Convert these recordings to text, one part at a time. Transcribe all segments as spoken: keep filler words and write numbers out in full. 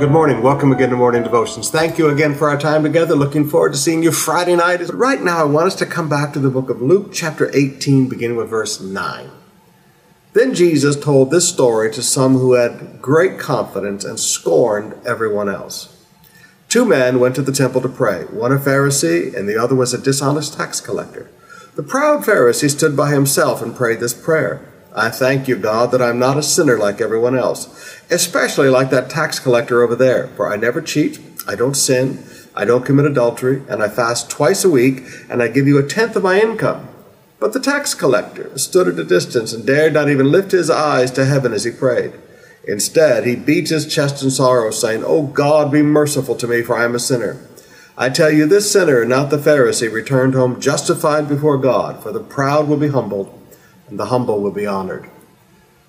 Good morning. Welcome again to Morning Devotions. Thank you again for our time together. Looking forward to seeing you Friday night. But right now, I want us to come back to the book of Luke, chapter eighteen, beginning with verse nine. Then Jesus told this story to some who had great confidence and scorned everyone else. Two men went to the temple to pray, one a Pharisee and the other was a dishonest tax collector. The proud Pharisee stood by himself and prayed this prayer. I thank you, God, that I'm not a sinner like everyone else, especially like that tax collector over there, for I never cheat, I don't sin, I don't commit adultery, and I fast twice a week, and I give you a tenth of my income. But the tax collector stood at a distance and dared not even lift his eyes to heaven as he prayed. Instead, he beat his chest in sorrow, saying, Oh God, be merciful to me, for I am a sinner. I tell you, this sinner, not the Pharisee, returned home justified before God, for the proud will be humbled, and the humble will be honored.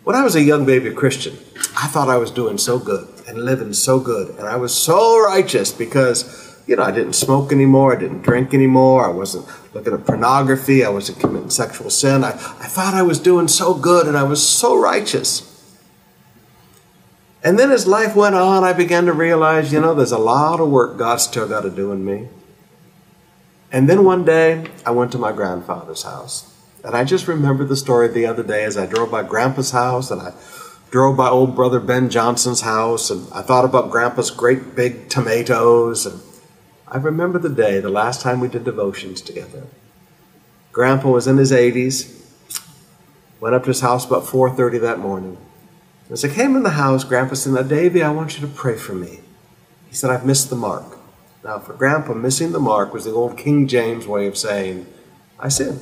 When I was a young baby Christian, I thought I was doing so good and living so good. And I was so righteous because, you know, I didn't smoke anymore. I didn't drink anymore. I wasn't looking at pornography. I wasn't committing sexual sin. I, I thought I was doing so good and I was so righteous. And then as life went on, I began to realize, you know, there's a lot of work God's still got to do in me. And then one day, I went to my grandfather's house. And I just remembered the story the other day as I drove by Grandpa's house and I drove by old brother Ben Johnson's house and I thought about Grandpa's great big tomatoes. And I remember the day, the last time we did devotions together. Grandpa was in his eighties, went up to his house about four thirty that morning. As I came in the house, Grandpa said, Now, Davey, I want you to pray for me. He said, I've missed the mark. Now, for Grandpa, missing the mark was the old King James way of saying, I sinned.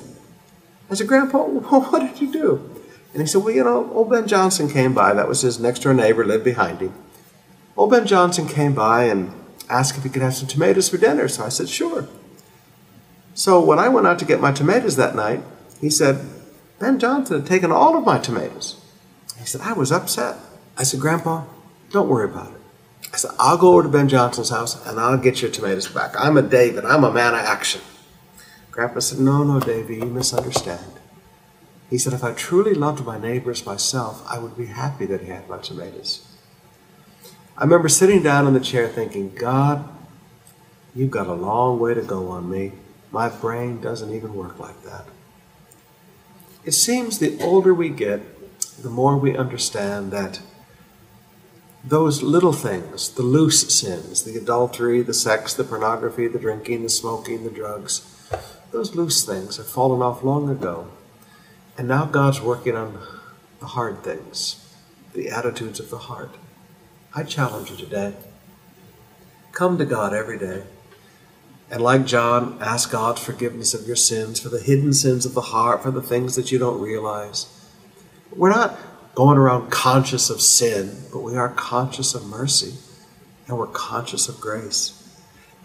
I said, Grandpa, what did you do? And he said, well, you know, old Ben Johnson came by. That was his next-door neighbor, lived behind him. Old Ben Johnson came by and asked if he could have some tomatoes for dinner. So I said, sure. So when I went out to get my tomatoes that night, he said, Ben Johnson had taken all of my tomatoes. He said, I was upset. I said, Grandpa, don't worry about it. I said, I'll go over to Ben Johnson's house, and I'll get your tomatoes back. I'm a David. I'm a man of action. Grandpa said, no, no, Davy, you misunderstand. He said, if I truly loved my neighbor as myself, I would be happy that he had my tomatoes. I remember sitting down in the chair thinking, God, you've got a long way to go on me. My brain doesn't even work like that. It seems the older we get, the more we understand that those little things, the loose sins, the adultery, the sex, the pornography, the drinking, the smoking, the drugs, those loose things have fallen off long ago, and now God's working on the hard things, the attitudes of the heart. I challenge you today. Come to God every day, and like John, ask God's forgiveness of your sins, for the hidden sins of the heart, for the things that you don't realize. We're not going around conscious of sin, but we are conscious of mercy, and we're conscious of grace.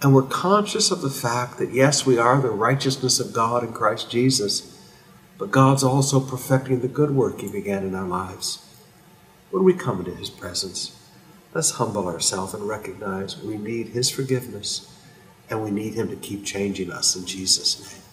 And we're conscious of the fact that, yes, we are the righteousness of God in Christ Jesus, but God's also perfecting the good work He began in our lives. When we come into His presence, let's humble ourselves and recognize we need His forgiveness, and we need Him to keep changing us in Jesus' name.